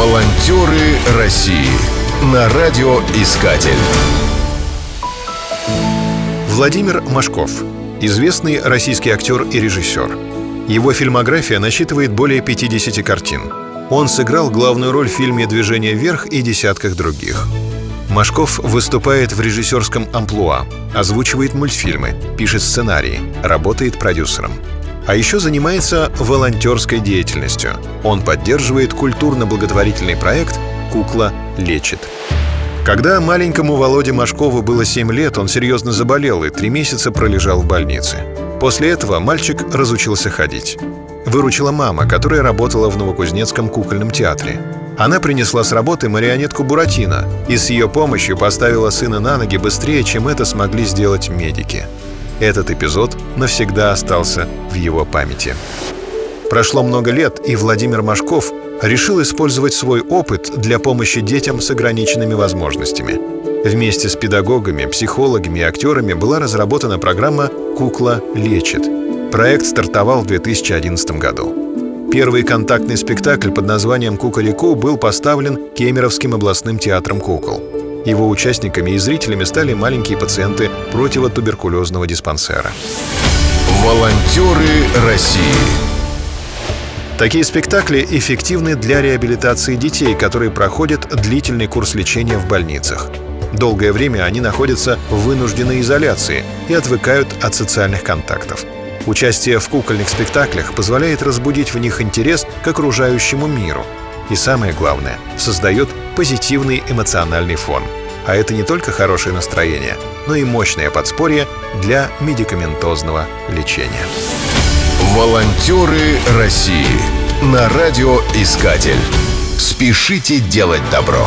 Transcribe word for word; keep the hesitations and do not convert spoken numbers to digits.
Волонтеры России на Радио Искатель. Владимир Машков – известный российский актер и режиссер. Его фильмография насчитывает более пятидесяти картин. Он сыграл главную роль в фильме «Движение вверх» и десятках других. Машков выступает в режиссерском амплуа, озвучивает мультфильмы, пишет сценарии, работает продюсером. А еще занимается волонтерской деятельностью. Он поддерживает культурно-благотворительный проект «Кукла лечит». Когда маленькому Володе Машкову было семь лет, он серьезно заболел и три месяца пролежал в больнице. После этого мальчик разучился ходить. Выручила мама, которая работала в Новокузнецком кукольном театре. Она принесла с работы марионетку Буратино и с ее помощью поставила сына на ноги быстрее, чем это смогли сделать медики. Этот эпизод навсегда остался в его памяти. Прошло много лет, и Владимир Машков решил использовать свой опыт для помощи детям с ограниченными возможностями. Вместе с педагогами, психологами и актерами была разработана программа «Кукла лечит». Проект стартовал в две тысячи одиннадцатом году. Первый контактный спектакль под названием «Куколеку» был поставлен Кемеровским областным театром кукол. Его участниками и зрителями стали маленькие пациенты противотуберкулезного диспансера. Волонтеры России. Такие спектакли эффективны для реабилитации детей, которые проходят длительный курс лечения в больницах. Долгое время они находятся в вынужденной изоляции и отвыкают от социальных контактов. Участие в кукольных спектаклях позволяет разбудить в них интерес к окружающему миру. И самое главное, создает позитивный эмоциональный фон. А это не только хорошее настроение, но и мощное подспорье для медикаментозного лечения. Волонтеры России на Радио Искатель. Спешите делать добро!